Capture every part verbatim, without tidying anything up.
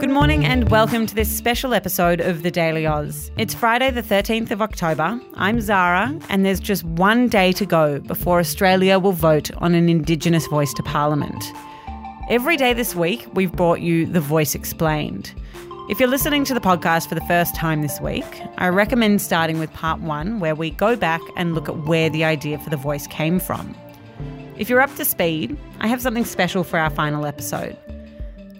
Good morning and welcome to this special episode of The Daily Oz. It's Friday the thirteenth of October. I'm Zara and there's just one day to go before Australia will vote on an Indigenous voice to Parliament. Every day this week we've brought you The Voice Explained. If you're listening to the podcast for the first time this week, I recommend starting with part one where we go back and look at where the idea for The Voice came from. If you're up to speed, I have something special for our final episode.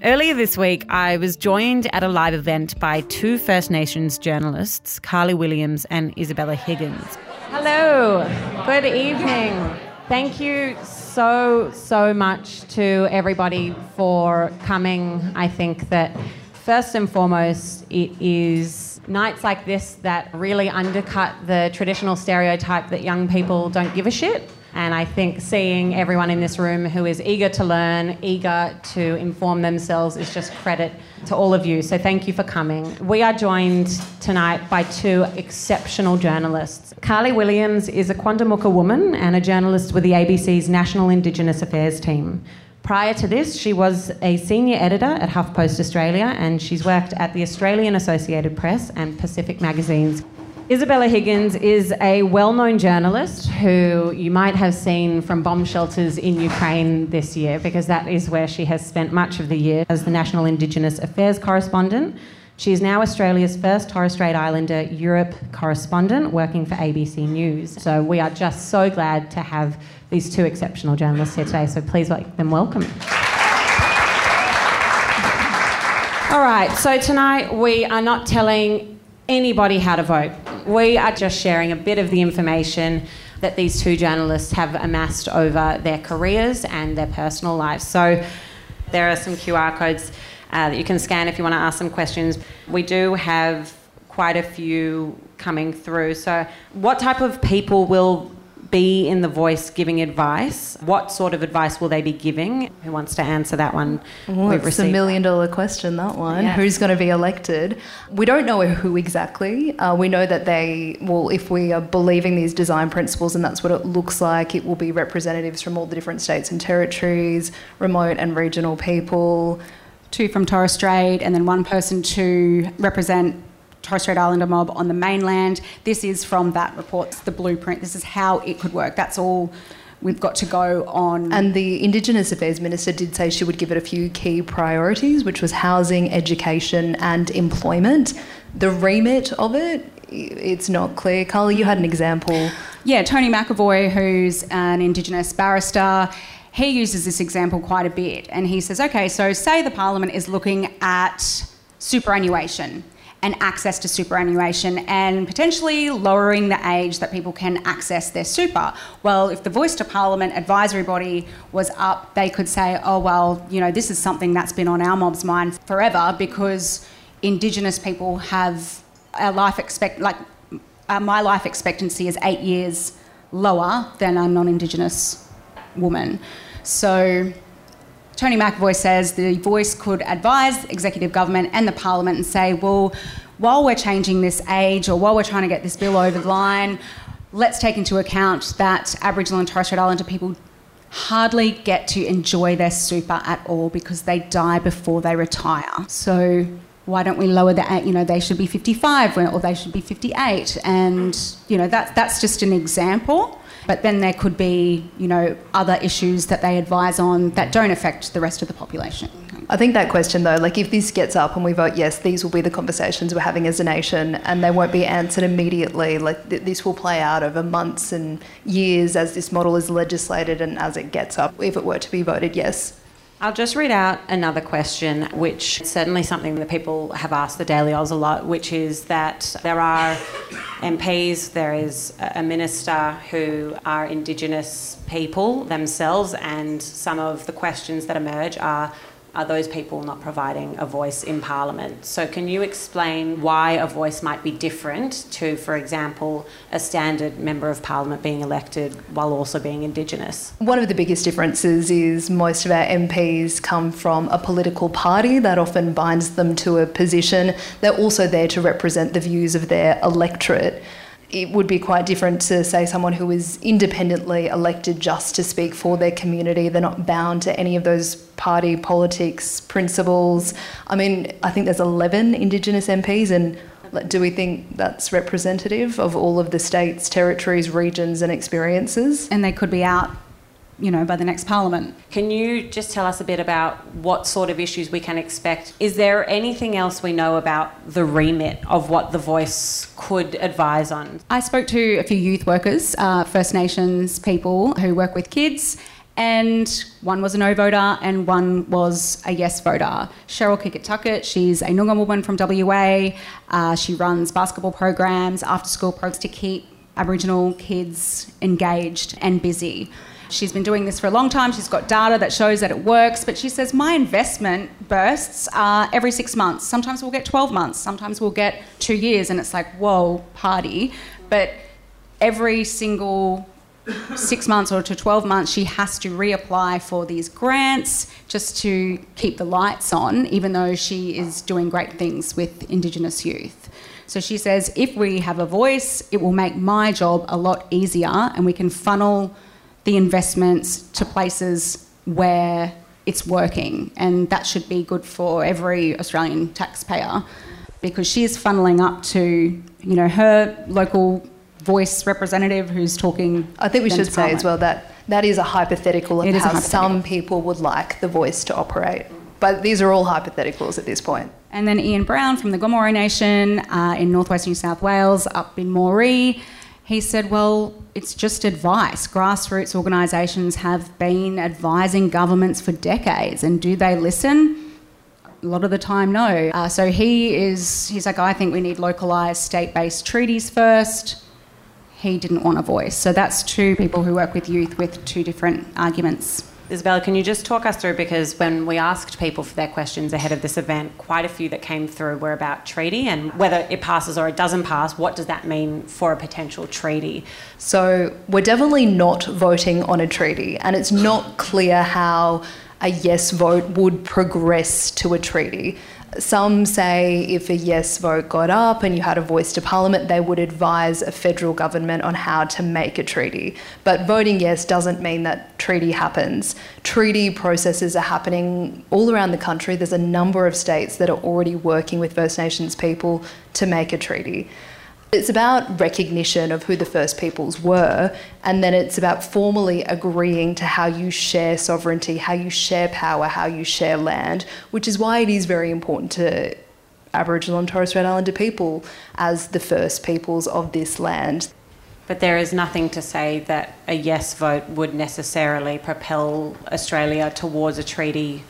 Earlier this week, I was joined at a live event by two First Nations journalists, Carly Williams and Isabella Higgins. Hello. Good evening. Thank you so, so much to everybody for coming. I think that first and foremost, it is nights like this that really undercut the traditional stereotype that young people don't give a shit. And I think seeing everyone in this room who is eager to learn, eager to inform themselves is just credit to all of you. So thank you for coming. We are joined tonight by two exceptional journalists. Carly Williams is a Quandamooka woman and a journalist with the A B C's National Indigenous Affairs team. Prior to this, she was a senior editor at HuffPost Australia and she's worked at the Australian Associated Press and Pacific magazines. Isabella Higgins is a well-known journalist who you might have seen from bomb shelters in Ukraine this year because that is where she has spent much of the year as the National Indigenous Affairs Correspondent. She is now Australia's first Torres Strait Islander Europe correspondent working for A B C News. So we are just so glad to have these two exceptional journalists here today, so please make them welcome. All right, so tonight we are not telling anybody how to vote. We are just sharing a bit of the information that these two journalists have amassed over their careers and their personal lives. So there are some Q R codes uh, that you can scan if you want to ask some questions. We do have quite a few coming through. So what type of people will be in The Voice giving advice? What sort of advice will they be giving? Who wants to answer that one? Oh, We've it's a million dollar question, that one. Yeah. Who's going to be elected? We don't know who exactly. Uh, we know that they will, if we are believing these design principles and that's what it looks like, it will be representatives from all the different states and territories, remote and regional people. Two from Torres Strait and then one person to represent Torres Strait Islander mob on the mainland. This is from that report, the blueprint. This is how it could work. That's all we've got to go on. And the Indigenous Affairs Minister did say she would give it a few key priorities, which was housing, education and employment. The remit of it, it's not clear. Carly, you had an example. Yeah, Tony McAvoy, who's an Indigenous barrister, he uses this example quite a bit. And he says, OK, so say the Parliament is looking at superannuation and access to superannuation and potentially lowering the age that people can access their super. Well, if the Voice to Parliament advisory body was up, they could say, oh, well, you know, this is something that's been on our mob's mind forever because Indigenous people have our life expect, like uh, my life expectancy is eight years lower than a non-Indigenous woman. So Tony McAvoy says the Voice could advise executive government and the Parliament and say, well, while we're changing this age or while we're trying to get this bill over the line, let's take into account that Aboriginal and Torres Strait Islander people hardly get to enjoy their super at all because they die before they retire. So why don't we lower the, you know, they should be fifty-five or they should be fifty-eight. And, you know, that, that's just an example. But then there could be, you know, other issues that they advise on that don't affect the rest of the population. I think that question, though, like if this gets up and we vote yes, these will be the conversations we're having as a nation and they won't be answered immediately. Like th- this will play out over months and years as this model is legislated and as it gets up, if it were to be voted yes. I'll just read out another question, which is certainly something that people have asked the Daily Oz a lot, which is that there are M Ps, there is a minister who are Indigenous people themselves, and some of the questions that emerge are, are those people not providing a voice in Parliament. So can you explain why a voice might be different to, for example, a standard Member of Parliament being elected while also being Indigenous? One of the biggest differences is most of our M Ps come from a political party that often binds them to a position. They're also there to represent the views of their electorate. It would be quite different to, say, someone who is independently elected just to speak for their community. They're not bound to any of those party politics principles. I mean, I think there's eleven Indigenous M Ps, and do we think that's representative of all of the states, territories, regions and experiences? And they could be out, you know, by the next Parliament. Can you just tell us a bit about what sort of issues we can expect? Is there anything else we know about the remit of what The Voice could advise on? I spoke to a few youth workers, uh, First Nations people who work with kids, and one was a no voter and one was a yes voter. Cheryl Kickett-Tuckett, she's a Noongar woman from W A. Uh, she runs basketball programs, after-school programs to keep Aboriginal kids engaged and busy. She's been doing this for a long time. She's got data that shows that it works, but she says, my investment bursts uh, every six months. Sometimes we'll get twelve months, sometimes we'll get two years, and it's like, whoa, party. But every single six months or to twelve months, she has to reapply for these grants just to keep the lights on, even though she is doing great things with Indigenous youth. So she says, if we have a voice, it will make my job a lot easier, and we can funnel the investments to places where it's working, and that should be good for every Australian taxpayer, because she is funneling up to, you know, her local voice representative who's talking. I think we should say as well that that is a hypothetical of how some people would like the voice to operate. But these are all hypotheticals at this point. And then Ian Brown from the Gomeroi Nation uh, in northwest New South Wales, up in Moree, he said, well, it's just advice. Grassroots organisations have been advising governments for decades, and do they listen? A lot of the time, no. Uh, so he is, he's like, I think we need localised state-based treaties first. He didn't want a voice. So that's two people who work with youth with two different arguments. Isabella, can you just talk us through, because when we asked people for their questions ahead of this event, quite a few that came through were about treaty and whether it passes or it doesn't pass, what does that mean for a potential treaty? So we're definitely not voting on a treaty, and it's not clear how a yes vote would progress to a treaty. Some say if a yes vote got up and you had a voice to Parliament, they would advise a federal government on how to make a treaty. But voting yes doesn't mean that treaty happens. Treaty processes are happening all around the country. There's a number of states that are already working with First Nations people to make a treaty. It's about recognition of who the First Peoples were, and then it's about formally agreeing to how you share sovereignty, how you share power, how you share land, which is why it is very important to Aboriginal and Torres Strait Islander people as the First Peoples of this land. But there is nothing to say that a yes vote would necessarily propel Australia towards a treaty.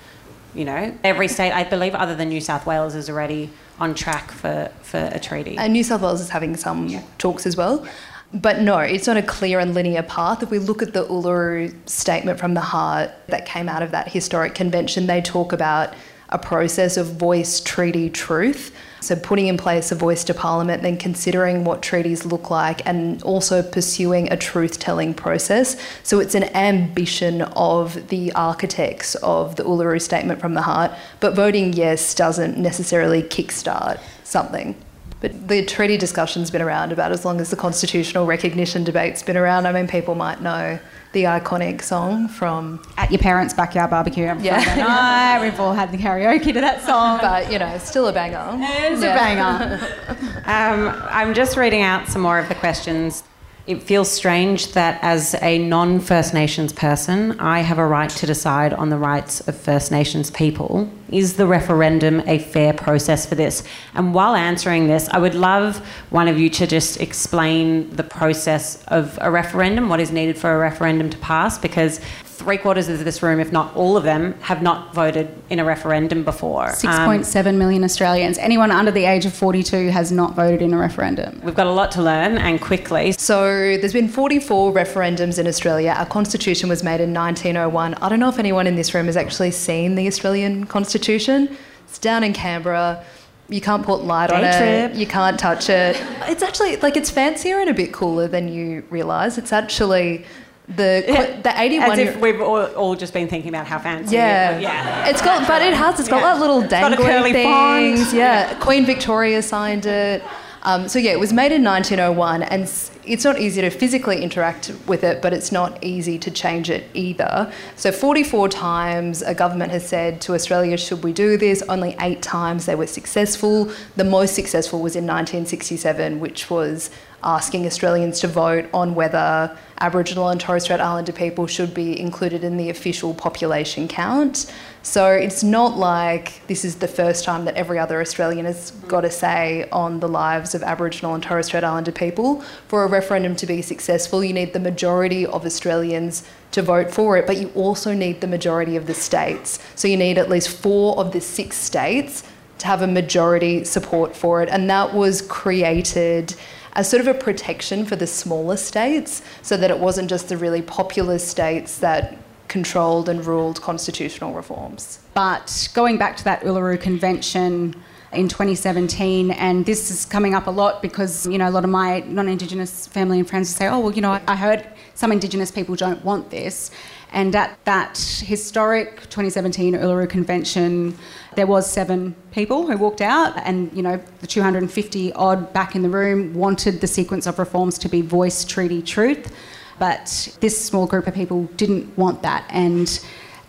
You know, every state, I believe, other than New South Wales, is already on track for, for a treaty. And New South Wales is having some yeah. talks as well. But no, it's not a clear and linear path. If we look at the Uluru Statement from the Heart that came out of that historic convention, they talk about a process of voice, treaty, truth. So putting in place a voice to Parliament, then considering what treaties look like, and also pursuing a truth-telling process. So it's an ambition of the architects of the Uluru Statement from the Heart, but voting yes doesn't necessarily kickstart something. But the treaty discussion's been around about as long as the constitutional recognition debate's been around. I mean, people might know the iconic song from... At your parents' backyard barbecue. I'm yeah. We've all had the karaoke to that song. But, you know, still a banger. It's yeah. a banger. um, I'm just reading out some more of the questions. It feels strange that as a non-First Nations person, I have a right to decide on the rights of First Nations people. Is the referendum a fair process for this? And while answering this, I would love one of you to just explain the process of a referendum, what is needed for a referendum to pass, because three quarters of this room, if not all of them, have not voted in a referendum before. six point seven um, million Australians. Anyone under the age of forty-two has not voted in a referendum. We've got a lot to learn, and quickly. So there's been forty-four referendums in Australia. Our constitution was made in nineteen oh one. I don't know if anyone in this room has actually seen the Australian constitution. It's down in Canberra. You can't put light Day on trip. It. You can't touch it. It's actually, like, it's fancier and a bit cooler than you realise. It's actually the yeah. the eighty-one. As if we've all, all just been thinking about how fancy. Yeah, it, yeah. It's got, but it has. It's got yeah. like little dangly things. Font. Yeah. yeah, Queen Victoria signed it. Um, so yeah, it was made in nineteen oh one, and it's not easy to physically interact with it, but it's not easy to change it either. So forty-four times a government has said to Australia, should we do this? Only eight times they were successful. The most successful was in nineteen sixty-seven, which was asking Australians to vote on whether Aboriginal and Torres Strait Islander people should be included in the official population count. So it's not like this is the first time that every other Australian has got a say on the lives of Aboriginal and Torres Strait Islander people. For a referendum to be successful, you need the majority of Australians to vote for it, but you also need the majority of the states. So you need at least four of the six states to have a majority support for it. And that was created as sort of a protection for the smaller states, so that it wasn't just the really populous states that controlled and ruled constitutional reforms. But going back to that Uluru Convention in twenty seventeen, and this is coming up a lot because, you know, a lot of my non-Indigenous family and friends say, oh, well, you know, I heard some Indigenous people don't want this. And at that historic twenty seventeen Uluru Convention, there was seven people who walked out, and, you know, the two hundred fifty odd back in the room wanted the sequence of reforms to be voice, treaty, truth. But this small group of people didn't want that, and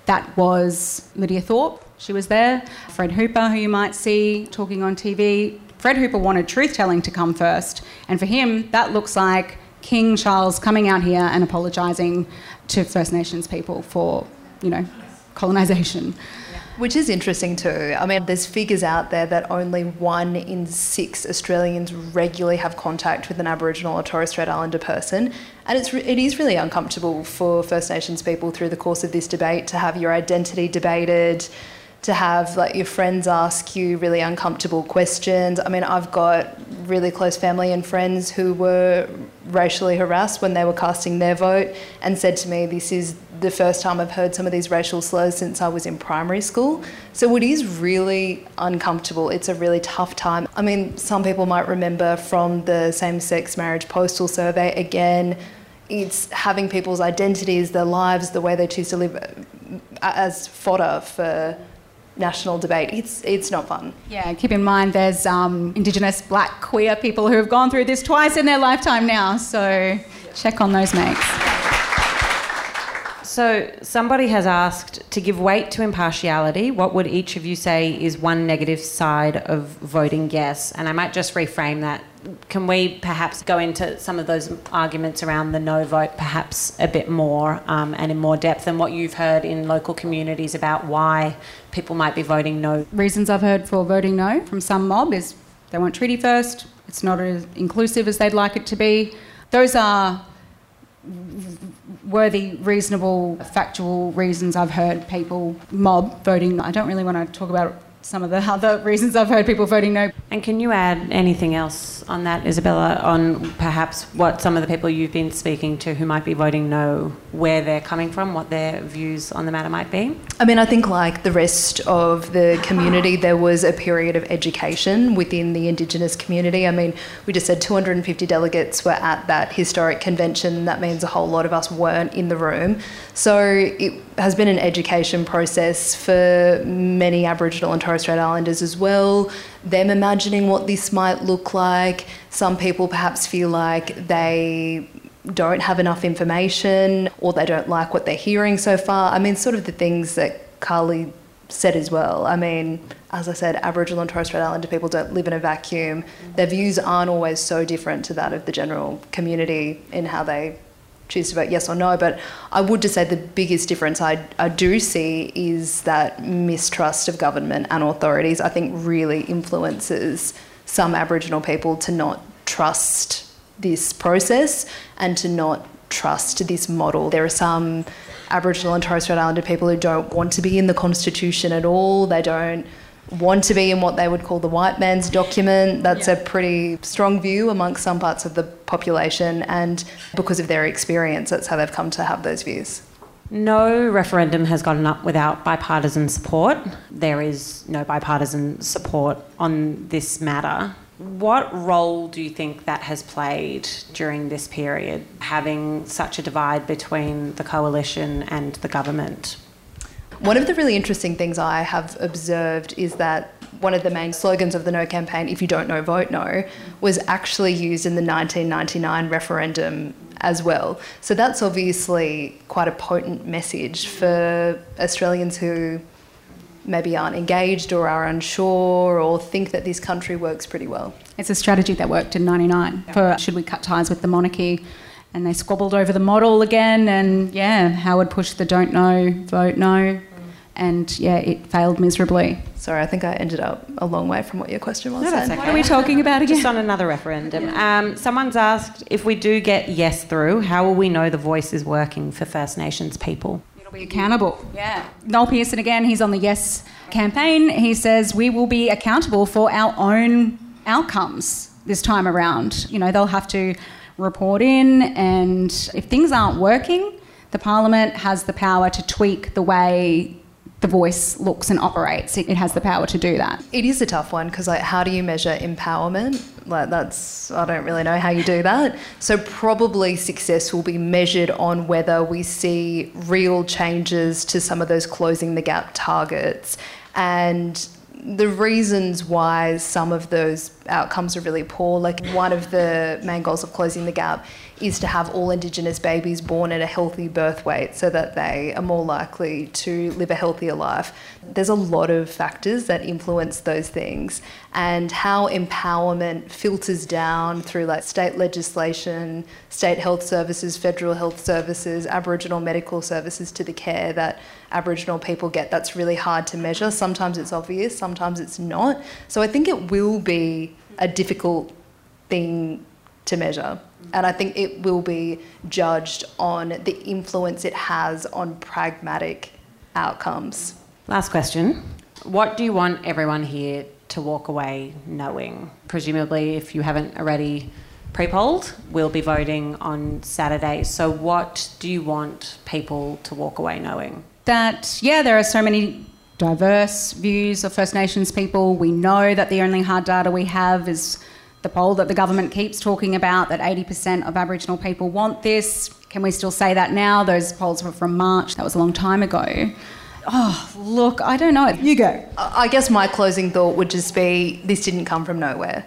that was Lydia Thorpe, she was there, Fred Hooper, who you might see talking on T V. Fred Hooper wanted truth-telling to come first, and for him, that looks like King Charles coming out here and apologising to First Nations people for, you know, colonisation. Yeah. Which is interesting too. I mean, there's figures out there that only one in six Australians regularly have contact with an Aboriginal or Torres Strait Islander person. And it's, it is really uncomfortable for First Nations people through the course of this debate to have your identity debated, to have, like, your friends ask you really uncomfortable questions. I mean, I've got really close family and friends who were racially harassed when they were casting their vote and said to me, this is the first time I've heard some of these racial slurs since I was in primary school. So it is really uncomfortable. It's a really tough time. I mean, some people might remember from the same-sex marriage postal survey, again, it's having people's identities, their lives, the way they choose to live as fodder for national debate. It's it's not fun. Yeah, keep in mind there's um, Indigenous, black, queer people who have gone through this twice in their lifetime now, so check on those mates. So somebody has asked, to give weight to impartiality, what would each of you say is one negative side of voting yes? And I might just reframe that. Can we perhaps go into some of those arguments around the no vote perhaps a bit more um, and in more depth, and what you've heard in local communities about why people might be voting no? Reasons I've heard for voting no from some mob is they want treaty first, it's not as inclusive as they'd like it to be. Those are worthy, reasonable, factual reasons I've heard people mob voting. I don't really want to talk about some of the other reasons I've heard people voting no. And can you add anything else on that, Isabella, on perhaps what some of the people you've been speaking to who might be voting no, where they're coming from, what their views on the matter might be? I mean, I think like the rest of the community, there was a period of education within the Indigenous community. I mean, we just said two hundred fifty delegates were at that historic convention. That means a whole lot of us weren't in the room. So it has been an education process for many Aboriginal and Torres Strait Islanders as well, them imagining what this might look like. Some people perhaps feel like they don't have enough information or they don't like what they're hearing so far. I mean, sort of the things that Carly said as well. I mean, as I said, Aboriginal and Torres Strait Islander people don't live in a vacuum. Their views aren't always so different to that of the general community in how they choose to vote yes or no, but I would just say the biggest difference I, I do see is that mistrust of government and authorities, I think, really influences some Aboriginal people to not trust this process and to not trust this model. There are some Aboriginal and Torres Strait Islander people who don't want to be in the Constitution at all. They don't want to be in what they would call the white man's document. That's yeah. a pretty strong view amongst some parts of the population, and because of their experience, that's how they've come to have those views. No referendum has gotten up without bipartisan support. There is no bipartisan support on this matter. What role do you think that has played during this period, having such a divide between the coalition and the government? One of the really interesting things I have observed is that one of the main slogans of the No campaign, if you don't know, vote no, was actually used in the nineteen ninety-nine referendum as well. So that's obviously quite a potent message for Australians who maybe aren't engaged or are unsure or think that this country works pretty well. It's a strategy that worked in ninety-nine for should we cut ties with the monarchy, and they squabbled over the model again, and yeah, Howard pushed the don't know, vote no, and yeah, it failed miserably. Sorry, I think I ended up a long way from what your question was. No, that's okay. What are we talking about again? Just on another referendum. Um, someone's asked, if we do get yes through, how will we know the Voice is working for First Nations people? Be accountable. Yeah. Noel Pearson again, he's on the Yes campaign. He says we will be accountable for our own outcomes this time around. You know, they'll have to report in, and if things aren't working, the Parliament has the power to tweak the way the Voice looks and operates. It has the power to do that. It is a tough one because, like, how do you measure empowerment? Like, that's, I don't really know how you do that. So probably success will be measured on whether we see real changes to some of those closing the gap targets. And the reasons why some of those outcomes are really poor, like one of the main goals of closing the gap is to have all Indigenous babies born at a healthy birth weight so that they are more likely to live a healthier life. There's a lot of factors that influence those things, and how empowerment filters down through like state legislation, state health services, federal health services, Aboriginal medical services to the care that Aboriginal people get, that's really hard to measure. Sometimes it's obvious, sometimes it's not. So I think it will be a difficult thing to measure. And I think it will be judged on the influence it has on pragmatic outcomes. Last question. What do you want everyone here to walk away knowing? Presumably, if you haven't already pre-polled, we'll be voting on Saturday. So what do you want people to walk away knowing? That, yeah, there are so many diverse views of First Nations people. We know that the only hard data we have is the poll that the government keeps talking about, that eighty percent of Aboriginal people want this. Can we still say that now? Those polls were from March. That was a long time ago. Oh, look, I don't know. You go. I guess my closing thought would just be this didn't come from nowhere.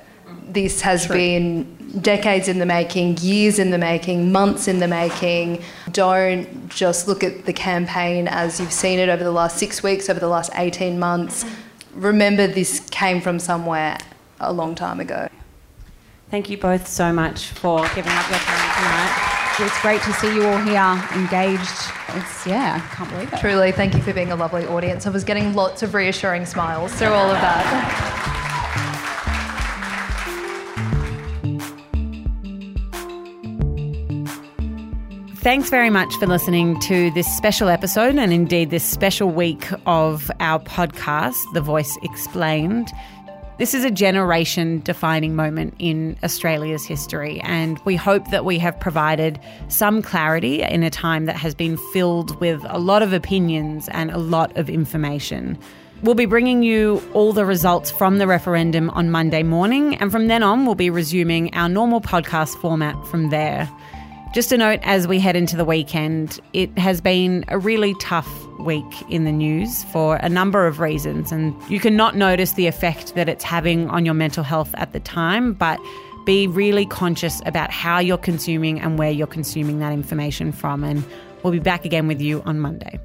This has True. been decades in the making, years in the making, months in the making. Don't just look at the campaign as you've seen it over the last six weeks, over the last eighteen months. Remember, this came from somewhere a long time ago. Thank you both so much for giving up your time tonight. It's great to see you all here engaged. It's, yeah, I can't believe it. Truly, thank you for being a lovely audience. I was getting lots of reassuring smiles through all of that. Thanks very much for listening to this special episode, and indeed this special week of our podcast, The Voice Explained. This is a generation-defining moment in Australia's history, and we hope that we have provided some clarity in a time that has been filled with a lot of opinions and a lot of information. We'll be bringing you all the results from the referendum on Monday morning, and from then on we'll be resuming our normal podcast format from there. Just a note as we head into the weekend, it has been a really tough week in the news for a number of reasons, and you cannot notice the effect that it's having on your mental health at the time, but be really conscious about how you're consuming and where you're consuming that information from, and we'll be back again with you on Monday.